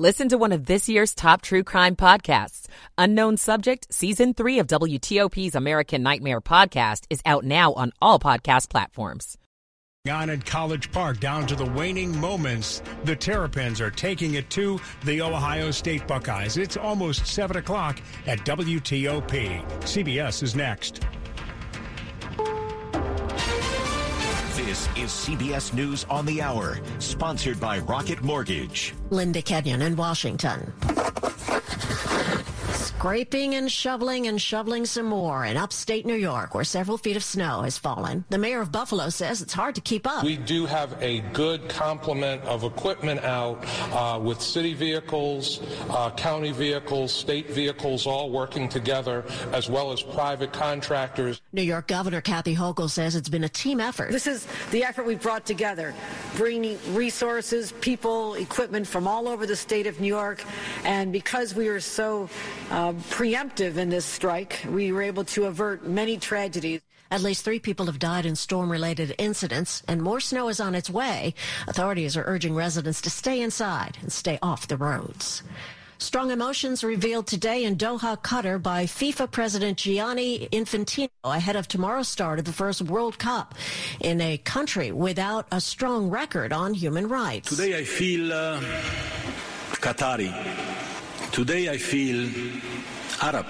Listen to one of this year's top true crime podcasts. Unknown Subject, Season 3 of WTOP's American Nightmare podcast is out now on all podcast platforms. On at College Park, down to the waning moments, the Terrapins are taking it to the Ohio State Buckeyes. It's almost 7 o'clock at WTOP. CBS is next. This is CBS News on the Hour, sponsored by Rocket Mortgage. Linda Kenyon in Washington. Scraping and shoveling some more in upstate New York, where several feet of snow has fallen. The mayor of Buffalo says it's hard to keep up. We do have a good complement of equipment out with city vehicles, county vehicles, state vehicles all working together, as well as private contractors. New York Governor Kathy Hochul says it's been a team effort. This is the effort we've brought together, bringing resources, people, equipment from all over the state of New York. And because we are so preemptive in this strike, we were able to avert many tragedies. At least 3 people have died in storm-related incidents, and more snow is on its way. Authorities are urging residents to stay inside and stay off the roads. Strong emotions revealed today in Doha, Qatar by FIFA President Gianni Infantino ahead of tomorrow's start of the first World Cup in a country without a strong record on human rights. Today I feel Qatari. Today I feel Arab.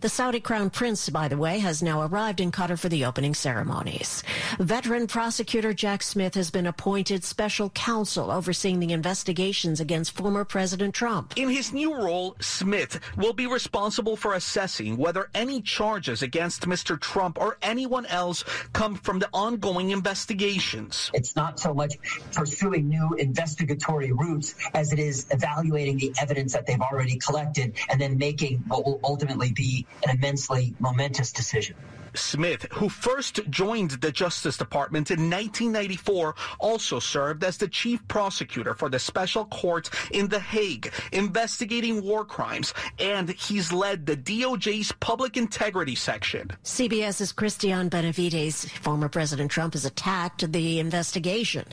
The Saudi crown prince, by the way, has now arrived in Qatar for the opening ceremonies. Veteran prosecutor Jack Smith has been appointed special counsel overseeing the investigations against former President Trump. In his new role, Smith will be responsible for assessing whether any charges against Mr. Trump or anyone else come from the ongoing investigations. It's not so much pursuing new investigatory routes as it is evaluating the evidence that they've already collected and then making what will ultimately be an immensely momentous decision. Smith, who first joined the Justice Department in 1994, also served as the chief prosecutor for the special court in The Hague, investigating war crimes, and he's led the DOJ's public integrity section. CBS's Christian Benavides, former President Trump, has attacked the investigation,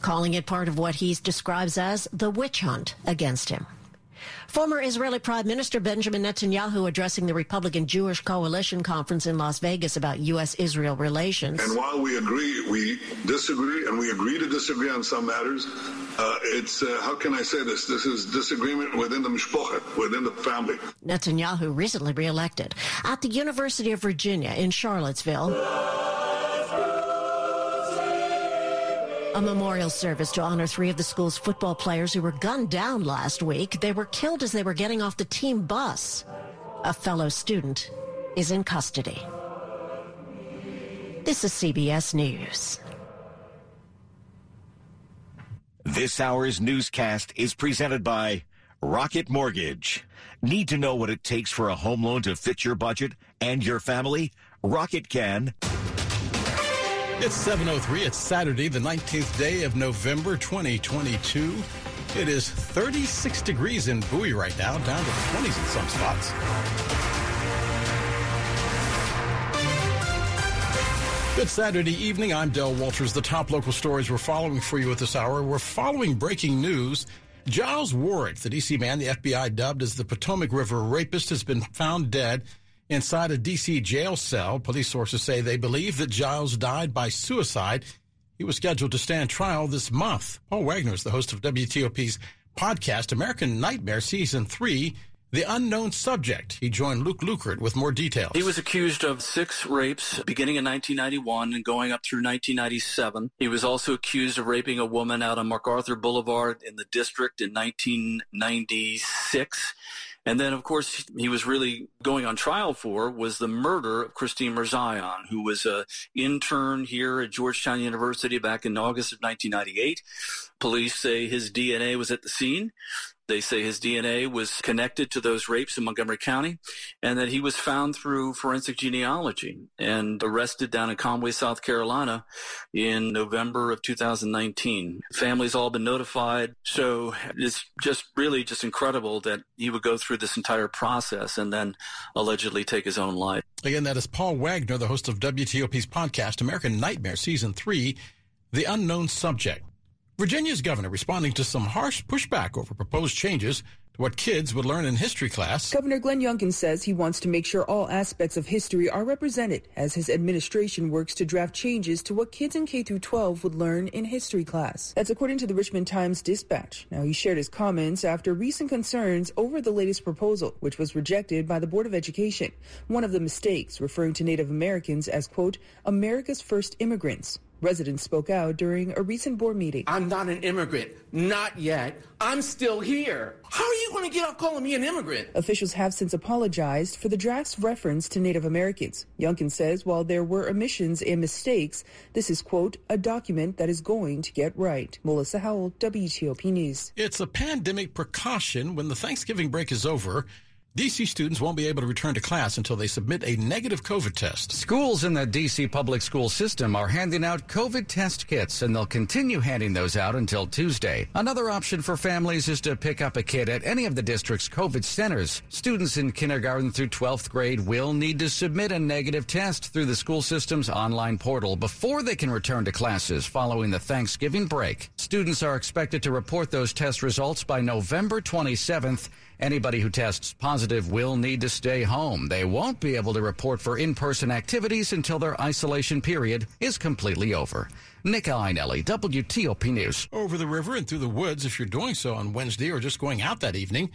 calling it part of what he describes as the witch hunt against him. Former Israeli Prime Minister Benjamin Netanyahu addressing the Republican Jewish Coalition Conference in Las Vegas about U.S.-Israel relations. And while we agree, we disagree, and we agree to disagree on some matters, how can I say this? This is disagreement within the mishpocha, within the family. Netanyahu recently reelected at the University of Virginia in Charlottesville. A memorial service to honor 3 of the school's football players who were gunned down last week. They were killed as they were getting off the team bus. A fellow student is in custody. This is CBS News. This hour's newscast is presented by Rocket Mortgage. Need to know what it takes for a home loan to fit your budget and your family? Rocket can. It's 7:03. It's Saturday, the 19th day of November, 2022. It is 36 degrees in Bowie right now, down to the 20s in some spots. Good Saturday evening. I'm Del Walters. The top local stories we're following for you at this hour. We're following breaking news. Giles Warwick, the D.C. man the FBI dubbed as the Potomac River Rapist, has been found dead inside a D.C. jail cell. Police sources say they believe that Giles died by suicide. He was scheduled to stand trial this month. Paul Wagner is the host of WTOP's podcast, American Nightmare, Season 3, The Unknown Subject. He joined Luke Lukert with more details. He was accused of 6 rapes beginning in 1991 and going up through 1997. He was also accused of raping a woman out on MacArthur Boulevard in the district in 1996. And then, of course, he was really going on trial for was the murder of Christine Mirzayan, who was an intern here at Georgetown University back in August of 1998. Police say his DNA was at the scene. They say his DNA was connected to those rapes in Montgomery County and that he was found through forensic genealogy and arrested down in Conway, South Carolina in November of 2019. Family's all been notified. So it's just really just incredible that he would go through this entire process and then allegedly take his own life. Again, that is Paul Wagner, the host of WTOP's podcast, American Nightmare, Season 3, The Unknown Subject. Virginia's governor responding to some harsh pushback over proposed changes to what kids would learn in history class. Governor Glenn Youngkin says he wants to make sure all aspects of history are represented as his administration works to draft changes to what kids in K-12 would learn in history class. That's according to the Richmond Times-Dispatch. Now, he shared his comments after recent concerns over the latest proposal, which was rejected by the Board of Education. One of the mistakes, referring to Native Americans as, quote, America's first immigrants. Residents spoke out during a recent board meeting. I'm not an immigrant. Not yet. I'm still here. How are you going to get off calling me an immigrant? Officials have since apologized for the draft's reference to Native Americans. Youngkin says while there were omissions and mistakes, this is, quote, a document that is going to get right. Melissa Howell, WTOP News. It's a pandemic precaution. When the Thanksgiving break is over, D.C. students won't be able to return to class until they submit a negative COVID test. Schools in the D.C. public school system are handing out COVID test kits, and they'll continue handing those out until Tuesday. Another option for families is to pick up a kit at any of the district's COVID centers. Students in kindergarten through 12th grade will need to submit a negative test through the school system's online portal before they can return to classes following the Thanksgiving break. Students are expected to report those test results by November 27th. Anybody who tests positive will need to stay home. They won't be able to report for in-person activities until their isolation period is completely over. Nick Einelli, WTOP News. Over the river and through the woods, if you're doing so on Wednesday or just going out that evening,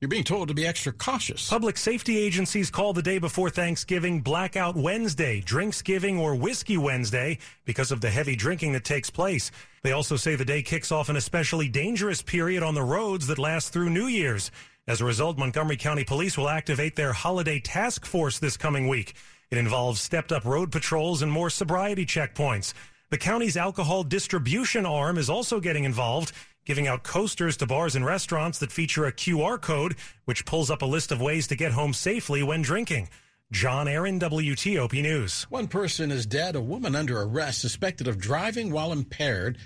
you're being told to be extra cautious. Public safety agencies call the day before Thanksgiving Blackout Wednesday, Drinksgiving, or Whiskey Wednesday because of the heavy drinking that takes place. They also say the day kicks off an especially dangerous period on the roads that lasts through New Year's. As a result, Montgomery County Police will activate their holiday task force this coming week. It involves stepped-up road patrols and more sobriety checkpoints. The county's alcohol distribution arm is also getting involved, giving out coasters to bars and restaurants that feature a QR code, which pulls up a list of ways to get home safely when drinking. John Aaron, WTOP News. One person is dead, a woman under arrest suspected of driving while impaired.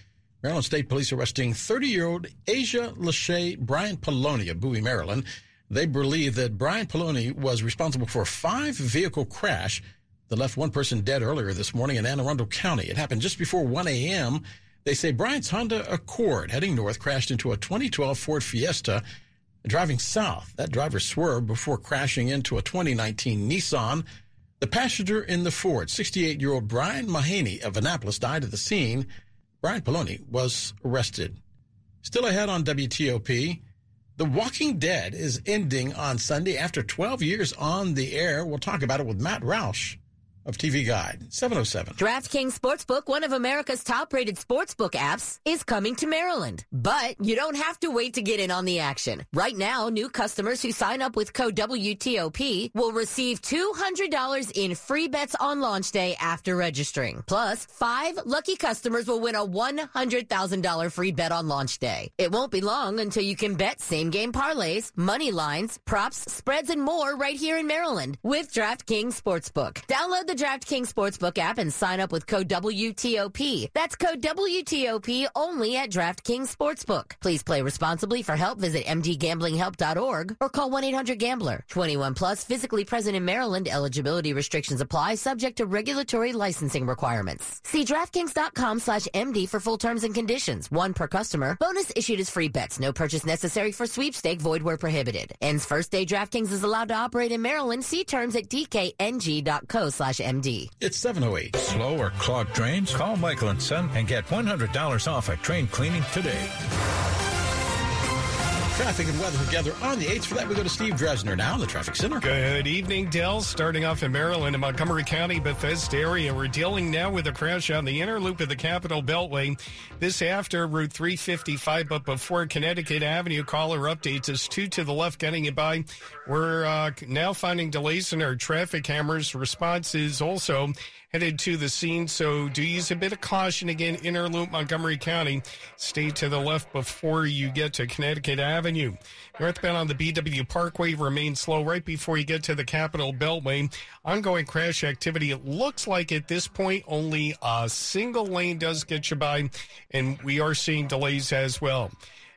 Maryland State Police arresting 30-year-old Asia Lachey Brian Pelloni of Bowie, Maryland. They believe that Brian Pelloni was responsible for a five-vehicle crash that left one person dead earlier this morning in Anne Arundel County. It happened just before 1 a.m. They say Brian's Honda Accord heading north crashed into a 2012 Ford Fiesta. Driving south, that driver swerved before crashing into a 2019 Nissan. The passenger in the Ford, 68-year-old Brian Mahaney of Annapolis, died at the scene. Brian Pelloni was arrested. Still ahead on WTOP, The Walking Dead is ending on Sunday after 12 years on the air. We'll talk about it with Matt Roush of TV Guide, 707. DraftKings Sportsbook, one of America's top-rated sportsbook apps, is coming to Maryland. But you don't have to wait to get in on the action. Right now, new customers who sign up with code WTOP will receive $200 in free bets on launch day after registering. Plus, 5 lucky customers will win a $100,000 free bet on launch day. It won't be long until you can bet same-game parlays, money lines, props, spreads, and more right here in Maryland with DraftKings Sportsbook. Download the DraftKings Sportsbook app and sign up with code WTOP. That's code WTOP only at DraftKings Sportsbook. Please play responsibly. For help, visit mdgamblinghelp.org or call 1-800-GAMBLER. 21 plus, physically present in Maryland. Eligibility restrictions apply, subject to regulatory licensing requirements. See DraftKings.com/MD for full terms and conditions. One per customer. Bonus issued as free bets. No purchase necessary for sweepstake. Void where prohibited. Ends first day DraftKings is allowed to operate in Maryland. See terms at DKNG.co/MD. It's 708. Slow or clogged drains? Call Michael & Son and get $100 off at drain cleaning today. Traffic and weather together on the 8th. For that, we go to Steve Dresner now in the Traffic Center. Good evening, Del. Starting off in Maryland in Montgomery County, Bethesda area. We're dealing now with a crash on the inner loop of the Capitol Beltway. This after Route 355, but before Connecticut Avenue. Caller updates is 2 to the left getting you by. We're now finding delays in our traffic cameras. Response is also headed to the scene, so do use a bit of caution again. Inner loop, Montgomery County. Stay to the left before you get to Connecticut Avenue. Northbound on the BW Parkway remains slow right before you get to the Capitol Beltway. Ongoing crash activity. It looks like at this point only a single lane does get you by, and we are seeing delays as well.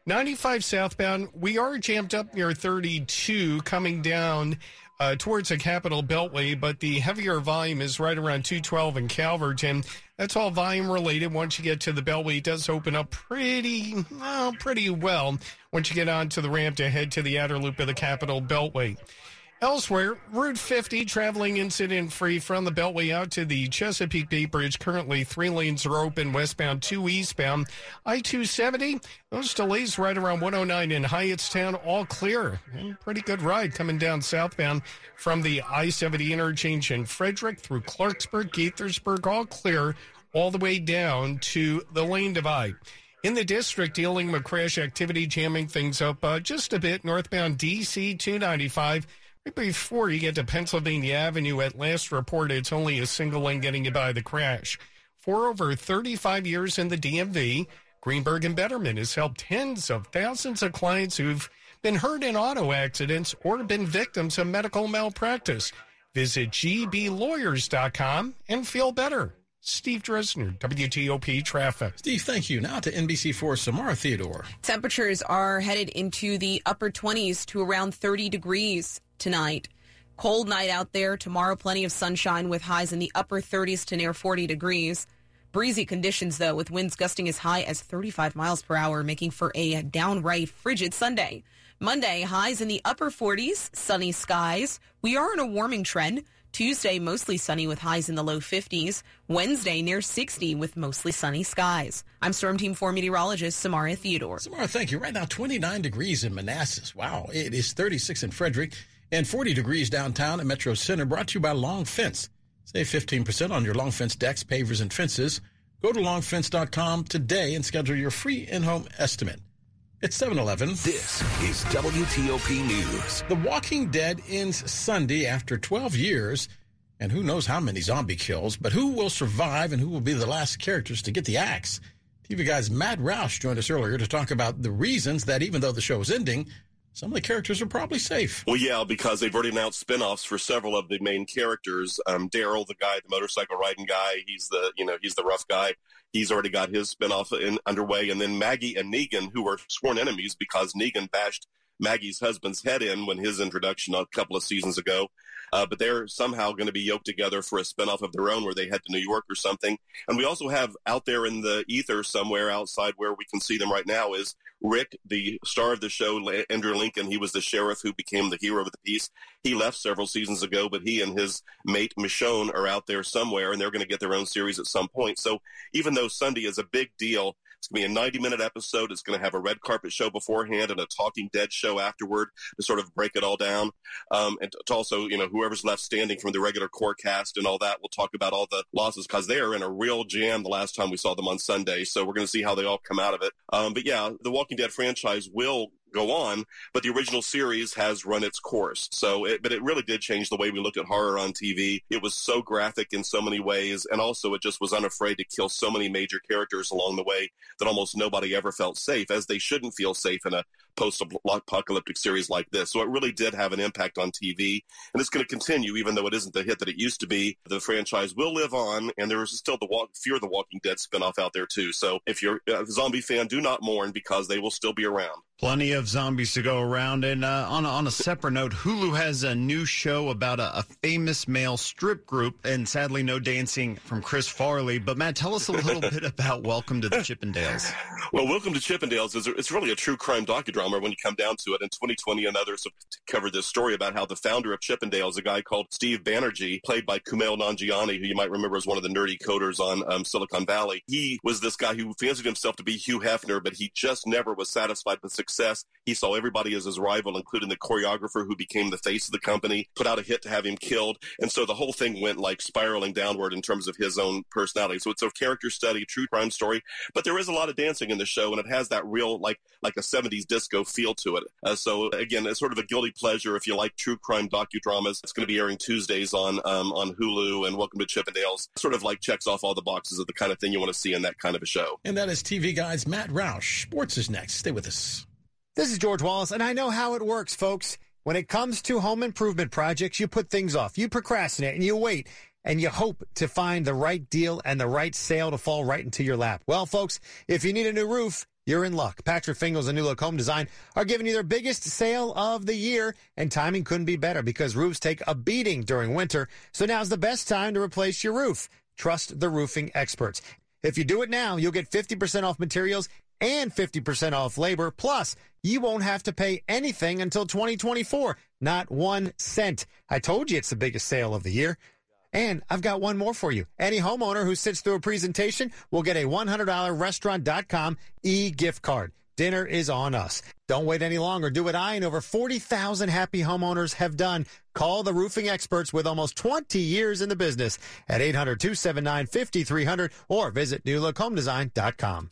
95 southbound, we are jammed up near 32 coming down towards the Capitol Beltway, but the heavier volume is right around 212 in Calverton. That's all volume related. Once you get to the Beltway, it does open up pretty well once you get onto the ramp to head to the outer loop of the Capitol Beltway. Elsewhere, Route 50 traveling incident-free from the Beltway out to the Chesapeake Bay Bridge. Currently, 3 lanes are open, westbound, 2 eastbound. I-270, those delays right around 109 in Hyattstown, all clear. And pretty good ride coming down southbound from the I-70 interchange in Frederick through Clarksburg, Gaithersburg, all clear, all the way down to the lane divide. In the district, dealing with crash activity, jamming things up just a bit, northbound DC 295. Before you get to Pennsylvania Avenue, at last report, it's only a single lane getting you by the crash. For over 35 years in the DMV, Greenberg and Betterman has helped tens of thousands of clients who've been hurt in auto accidents or been victims of medical malpractice. Visit gblawyers.com and feel better. Steve Dresner, WTOP Traffic. Steve, thank you. Now to NBC4's Samara Theodore. Temperatures are headed into the upper 20s to around 30 degrees. Tonight, cold night out there. Tomorrow, plenty of sunshine with highs in the upper 30s to near 40 degrees. Breezy conditions, though, with winds gusting as high as 35 miles per hour, making for a downright frigid Sunday. Monday, highs in the upper 40s, sunny skies. We are in a warming trend. Tuesday, mostly sunny with highs in the low 50s. Wednesday, near 60 with mostly sunny skies. I'm Storm Team 4 meteorologist Samara Theodore. Samara, thank you. Right now, 29 degrees in Manassas. Wow, it is 36 in Frederick. And 40 degrees downtown at Metro Center, brought to you by Long Fence. Save 15% on your Long Fence decks, pavers, and fences. Go to longfence.com today and schedule your free in-home estimate. It's 7:11. This is WTOP News. The Walking Dead ends Sunday after 12 years, and who knows how many zombie kills, but who will survive and who will be the last characters to get the axe? TV Guy's Matt Roush joined us earlier to talk about the reasons that even though the show is ending, some of the characters are probably safe. Well, yeah, because they've already announced spinoffs for several of the main characters. Daryl, the guy, the motorcycle riding guy, he's the rough guy. He's already got his spinoff underway. And then Maggie and Negan, who are sworn enemies because Negan bashed Maggie's husband's head in when his introduction a couple of seasons ago. But they're somehow going to be yoked together for a spinoff of their own where they head to New York or something. And we also have out there in the ether somewhere outside where we can see them right now is Rick, the star of the show, Andrew Lincoln. He was the sheriff who became the hero of the piece. He left several seasons ago, but he and his mate Michonne are out there somewhere, and they're going to get their own series at some point. So even though Sunday is a big deal, it's going to be a 90-minute episode. It's going to have a red carpet show beforehand and a Talking Dead show afterward to sort of break it all down. And to also, whoever's left standing from the regular core cast and all that, we'll talk about all the losses because they are in a real jam the last time we saw them on Sunday. So we're going to see how they all come out of it. But yeah, the Walking Dead franchise will go on, but the original series has run its course. But it really did change the way we looked at horror on TV. It was so graphic in so many ways, and also it just was unafraid to kill so many major characters along the way that almost nobody ever felt safe, as they shouldn't feel safe in a post-apocalyptic series like this. So it really did have an impact on TV, and it's going to continue, even though it isn't the hit that it used to be. The franchise will live on, and there is still the Fear the Walking Dead spinoff out there, too. So if you're a zombie fan, do not mourn, because they will still be around. Plenty of zombies to go around. And on a separate note, Hulu has a new show about a famous male strip group, and sadly no dancing from Chris Farley. But, Matt, tell us a little bit about Welcome to the Chippendales. Well, Welcome to Chippendales it's really a true crime docudrama when you come down to it. In 2020 and others have covered this story about how the founder of Chippendales, a guy called Steve Banerjee, played by Kumail Nanjiani, who you might remember as one of the nerdy coders on Silicon Valley. He was this guy who fancied himself to be Hugh Hefner, but he just never was satisfied with success. He saw everybody as his rival, including the choreographer who became the face of the company, put out a hit to have him killed. And so the whole thing went like spiraling downward in terms of his own personality. So it's a character study, true crime story, but there is a lot of dancing in the show, and it has that real like a 70s disco feel to it. So again, it's sort of a guilty pleasure if you like true crime docudramas. It's going to be airing Tuesdays on Hulu, and Welcome to Chippendales sort of like checks off all the boxes of the kind of thing you want to see in that kind of a show. And that is TV Guy's Matt Roush. Sports is next. Stay with us. This is George Wallace, and I know how it works, folks. When it comes to home improvement projects, you put things off, you procrastinate, and you wait, and you hope to find the right deal and the right sale to fall right into your lap. Well, folks, if you need a new roof, you're in luck. Patrick Fingal's and New Look Home Design are giving you their biggest sale of the year, and timing couldn't be better because roofs take a beating during winter, so now's the best time to replace your roof. Trust the roofing experts. If you do it now, you'll get 50% off materials and 50% off labor. Plus, you won't have to pay anything until 2024. Not 1 cent. I told you it's the biggest sale of the year. And I've got one more for you. Any homeowner who sits through a presentation will get a $100 Restaurant.com e-gift card. Dinner is on us. Don't wait any longer. Do what I and over 40,000 happy homeowners have done. Call the roofing experts with almost 20 years in the business at 800-279-5300 or visit newlookhomedesign.com.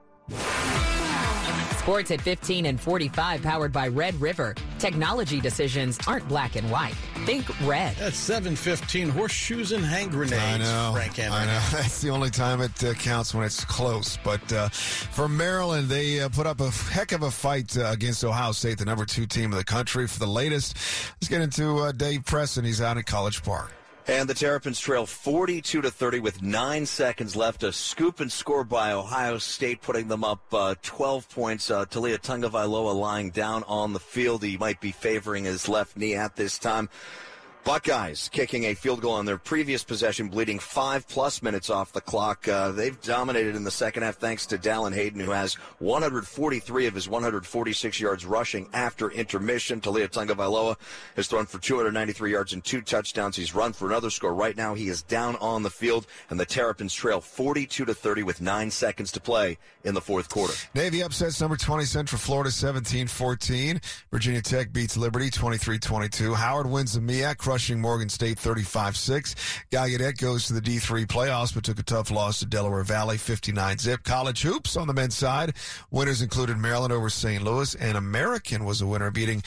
Sports at 15 and 45, powered by Red River. Technology decisions aren't black and white. Think red. That's 7:15. Horseshoes and hand grenades. I know. Frank Henry. I know. That's the only time it counts when it's close. But for Maryland, they put up a heck of a fight against Ohio State, the number 2 team of the country. For the latest, let's get into Dave Preston. He's out at College Park. And the Terrapins trail 42-30 with 9 seconds left. A scoop and score by Ohio State, putting them up 12 points. Talia Tungavailoa lying down on the field. He might be favoring his left knee at this time. Buckeyes kicking a field goal on their previous possession, bleeding 5-plus minutes off the clock. They've dominated in the second half thanks to Dallin Hayden, who has 143 of his 146 yards rushing after intermission. Talia Tungavailoa has thrown for 293 yards and 2 touchdowns. He's run for another score. Right now he is down on the field, and the Terrapins trail 42-30 with 9 seconds to play in the fourth quarter. Navy upsets number 20 Central Florida 17-14. Virginia Tech beats Liberty 23-22. Howard wins the MEAC, crushing Morgan State 35-6. Gallaudet goes to the D3 playoffs, but took a tough loss to Delaware Valley 59-zip. College hoops on the men's side. Winners included Maryland over St. Louis, and American was a winner, beating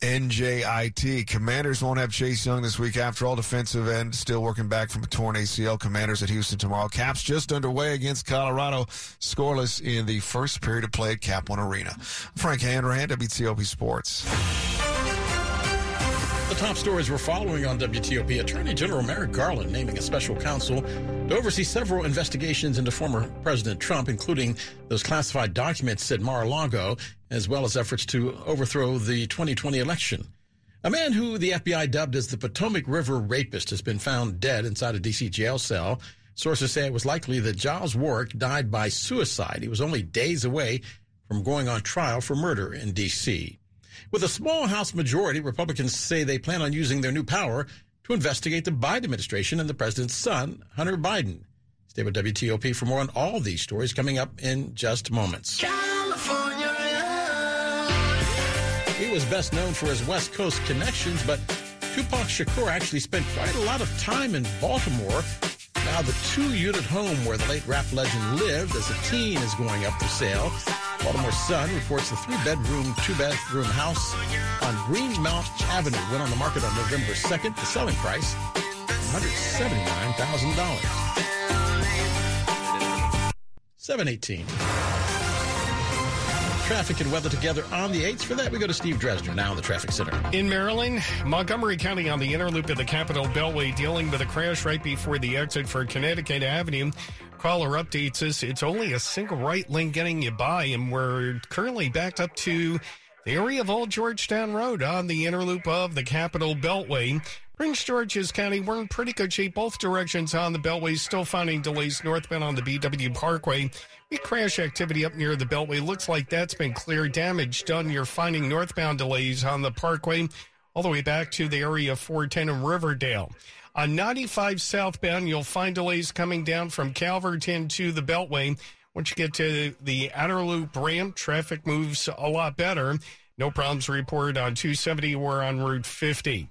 NJIT. Commanders won't have Chase Young this week. After all, defensive end still working back from a torn ACL. Commanders at Houston tomorrow. Caps just underway against Colorado. Scoreless in the first period of play at Cap One Arena. Frank Hanrahan, WTOP Sports. The top stories we're following on WTOP. Attorney General Merrick Garland naming a special counsel to oversee several investigations into former President Trump, including those classified documents at Mar-a-Lago, as well as efforts to overthrow the 2020 election. A man who the FBI dubbed as the Potomac River Rapist has been found dead inside a D.C. jail cell. Sources say it was likely that Giles Warwick died by suicide. He was only days away from going on trial for murder in D.C. With a small House majority, Republicans say they plan on using their new power to investigate the Biden administration and the president's son, Hunter Biden. Stay with WTOP for more on all these stories coming up in just moments. California. He was best known for his West Coast connections, but Tupac Shakur actually spent quite a lot of time in Baltimore, now the 2-unit home where the late rap legend lived as a teen is going up for sale. Baltimore Sun reports the 3-bedroom, 2-bathroom house on Greenmount Avenue went on the market on November 2nd. The selling price, $179,000. 7:18. Traffic and weather together on the 8s. For that, we go to Steve Dresner, now in the traffic center. In Maryland, Montgomery County on the inner loop of the Capitol Beltway dealing with a crash right before the exit for Connecticut Avenue. Caller updates us. It's only a single right lane getting you by, and we're currently backed up to the area of Old Georgetown Road on the inner loop of the Capitol Beltway. Prince George's County, we're in pretty good shape both directions on the Beltway. Still finding delays northbound on the BW Parkway. We crash activity up near the Beltway. Looks like that's been clear. Damage done. You're finding northbound delays on the Parkway all the way back to the area of 410 and Riverdale. On 95 southbound, you'll find delays coming down from Calverton to the Beltway. Once you get to the outer loop ramp, traffic moves a lot better. No problems reported on 270 or on Route 50.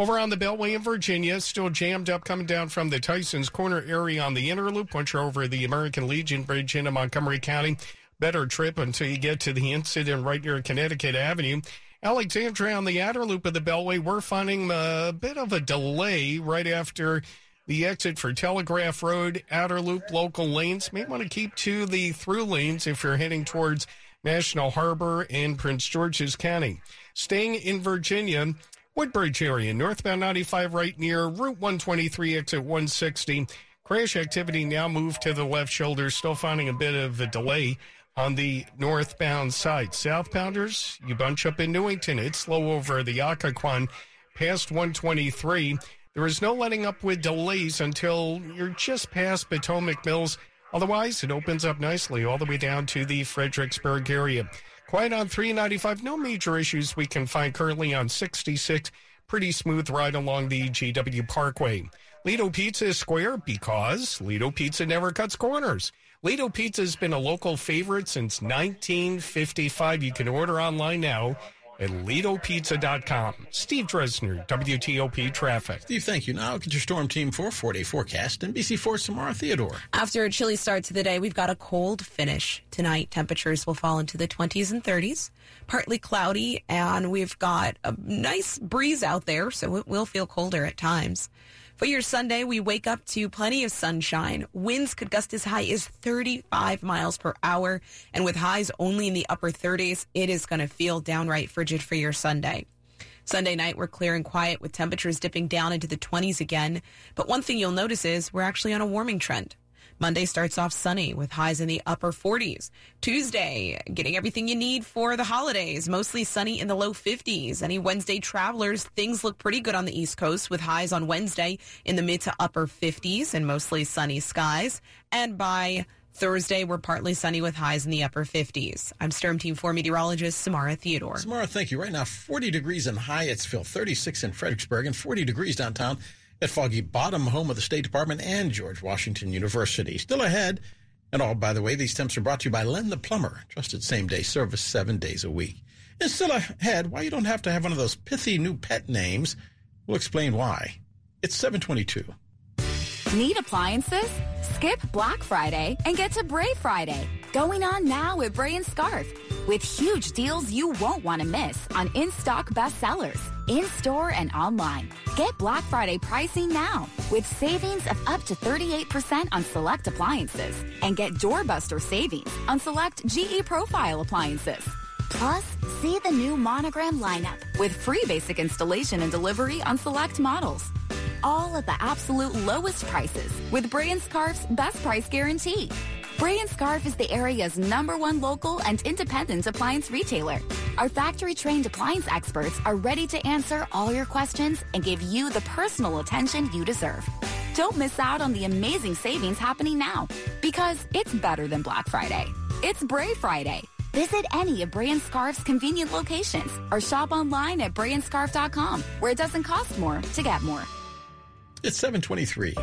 Over on the Beltway in Virginia, still jammed up coming down from the Tysons Corner area on the inner loop. Once you're over the American Legion Bridge into Montgomery County, better trip until you get to the incident right near Connecticut Avenue. Alexandria on the outer loop of the Beltway, we're finding a bit of a delay right after the exit for Telegraph Road, outer loop, local lanes. May want to keep to the through lanes if you're heading towards National Harbor and Prince George's County. Staying in Virginia, Woodbridge area, northbound 95 right near Route 123, exit 160. Crash activity now moved to the left shoulder, still finding a bit of a delay on the northbound side. Southbounders, you bunch up in Newington. It's slow over the Occoquan past 123. There is no letting up with delays until you're just past Potomac Mills. Otherwise, it opens up nicely all the way down to the Fredericksburg area. Quiet on 395. No major issues we can find currently on 66. Pretty smooth ride along the GW Parkway. Lido Pizza is square because Lido Pizza never cuts corners. Lido Pizza has been a local favorite since 1955. You can order online now at LidoPizza.com. Steve Dresner, WTOP Traffic. Steve, thank you. Now, look at your Storm Team 440 forecast. NBC4's Samara Theodore. After a chilly start to the day, we've got a cold finish. Tonight, temperatures will fall into the 20s and 30s. Partly cloudy, and we've got a nice breeze out there, so it will feel colder at times. For your Sunday, we wake up to plenty of sunshine. Winds could gust as high as 35 miles per hour. And with highs only in the upper 30s, it is going to feel downright frigid for your Sunday. Sunday night, we're clear and quiet with temperatures dipping down into the 20s again. But one thing you'll notice is we're actually on a warming trend. Monday starts off sunny with highs in the upper 40s. Tuesday, getting everything you need for the holidays, mostly sunny in the low 50s. Any Wednesday travelers, things look pretty good on the East Coast with highs on Wednesday in the mid to upper 50s and mostly sunny skies. And by Thursday, we're partly sunny with highs in the upper 50s. I'm Storm Team 4 meteorologist Samara Theodore. Samara, thank you. Right now, 40 degrees in Hyattsville, 36 in Fredericksburg, and 40 degrees downtown at Foggy Bottom, home of the State Department and George Washington University. Still ahead. And all, by the way, these temps are brought to you by Len the Plumber. Trusted same-day service 7 days a week. And still ahead, why you don't have to have one of those pithy new pet names. We'll explain why. It's 722. Need appliances? Skip Black Friday and get to Bray Friday, going on now at Bray and Scarf, with huge deals you won't want to miss on in-stock bestsellers, in-store and online. Get Black Friday pricing now with savings of up to 38% on select appliances, and get doorbuster savings on select GE Profile appliances. Plus, see the new Monogram lineup with free basic installation and delivery on select models. All at the absolute lowest prices with Bray & Scarf's best price guarantee. Bray & Scarf is the area's #1 local and independent appliance retailer. Our factory-trained appliance experts are ready to answer all your questions and give you the personal attention you deserve. Don't miss out on the amazing savings happening now, because it's better than Black Friday. It's Bray Friday. Visit any of Bray & Scarf's convenient locations or shop online at brayandscarf.com, where it doesn't cost more to get more. It's 723.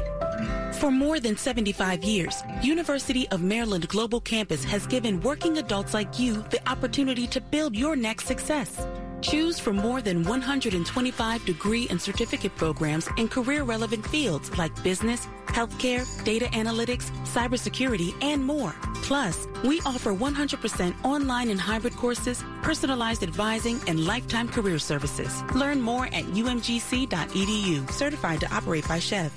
For more than 75 years, University of Maryland Global Campus has given working adults like you the opportunity to build your next success. Choose from more than 125 degree and certificate programs in career-relevant fields like business, healthcare, data analytics, cybersecurity, and more. Plus, we offer 100% online and hybrid courses, personalized advising, and lifetime career services. Learn more at umgc.edu. Certified to operate by Chev.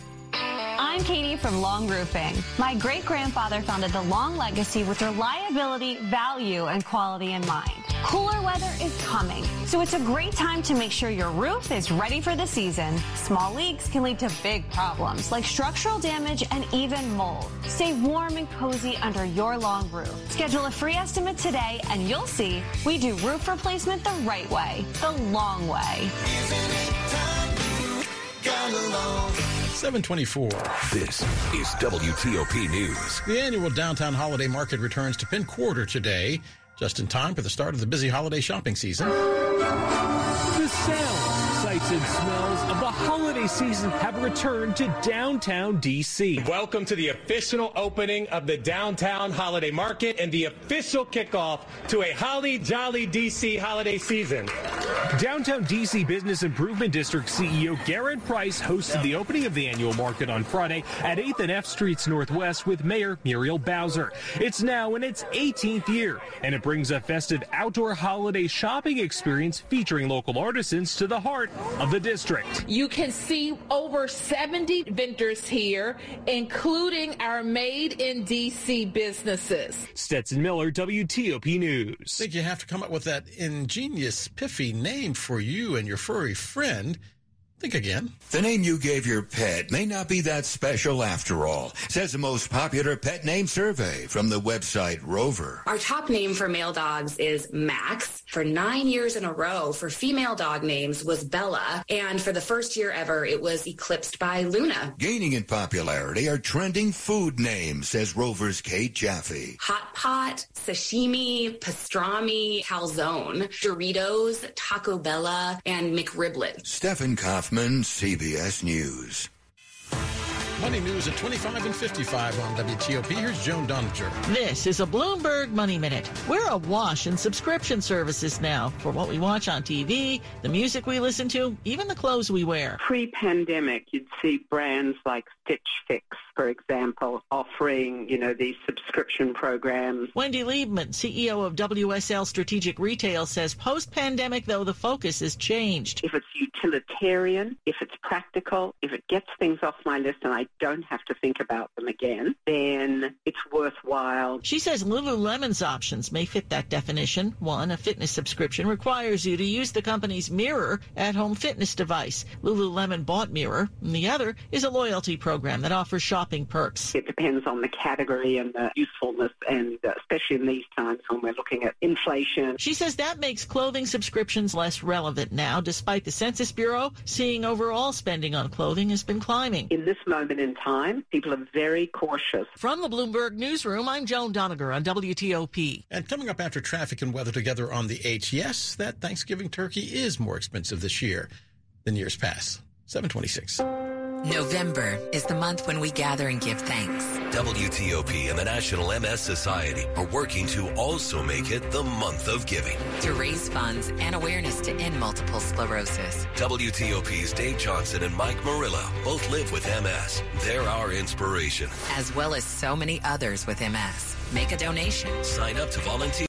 I'm Katie from Long Roofing. My great-grandfather founded the Long legacy with reliability, value, and quality in mind. Cooler weather is coming, so it's a great time to make sure your roof is ready for the season. Small leaks can lead to big problems like structural damage and even mold. Stay warm and cozy under your Long roof. Schedule a free estimate today, and you'll see we do roof replacement the right way, the long way. Isn't it time you got along? 724. This is WTOP News. The annual downtown holiday market returns to Penn Quarter today, just in time for the start of the busy holiday shopping season. The sounds, sights, and smells of the holiday season have returned to downtown D.C. Welcome to the official opening of the downtown holiday market and the official kickoff to a holly jolly D.C. holiday season. Downtown D.C. Business Improvement District CEO Garrett Price hosted the opening of the annual market on Friday at 8th and F Streets Northwest with Mayor Muriel Bowser. It's now in its 18th year, and it brings a festive outdoor holiday shopping experience featuring local artisans to the heart of the district. You can see over 70 vendors here, including our Made in D.C. businesses. Stetson Miller, WTOP News. I think you have to come up with that ingenious, piffy name for you and your furry friend. Think again. The name you gave your pet may not be that special after all, says the most popular pet name survey from the website Rover. Our top name for male dogs is Max. For 9 years in a row for female dog names was Bella, and for the first year ever, it was eclipsed by Luna. Gaining in popularity are trending food names, says Rover's Kate Jaffe. Hot pot, sashimi, pastrami, calzone, Doritos, Taco Bella, and McRiblet. Stephen Coffman, CBS News. Money news at 25 and 55 on WTOP. Here's Joan Doninger. This is a Bloomberg Money Minute. We're awash in subscription services now for what we watch on TV, the music we listen to, even the clothes we wear. Pre-pandemic, you'd see brands like Stitch Fix, for example, offering, these subscription programs. Wendy Liebman, CEO of WSL Strategic Retail, says post-pandemic, though, the focus has changed. If it's utilitarian, if it's practical, if it gets things off my list and I don't have to think about them again, then it's worthwhile. She says Lululemon's options may fit that definition. One, a fitness subscription requires you to use the company's Mirror at-home fitness device. Lululemon bought Mirror, and the other is a loyalty program that offers shopping perks. It depends on the category and the usefulness, and especially in these times when we're looking at inflation. She says that makes clothing subscriptions less relevant now, despite the Census Bureau seeing overall spending on clothing has been climbing. In this moment in time, people are very cautious. From the Bloomberg Newsroom, I'm Joan Doninger on WTOP. And coming up after traffic and weather together on the 8th, yes, that Thanksgiving turkey is more expensive this year than years past. 726. November is the month when we gather and give thanks. WTOP and the National MS Society are working to also make it the month of giving. To raise funds and awareness to end multiple sclerosis. WTOP's Dave Johnson and Mike Murillo both live with MS. They're our inspiration. As well as so many others with MS. Make a donation. Sign up to volunteer.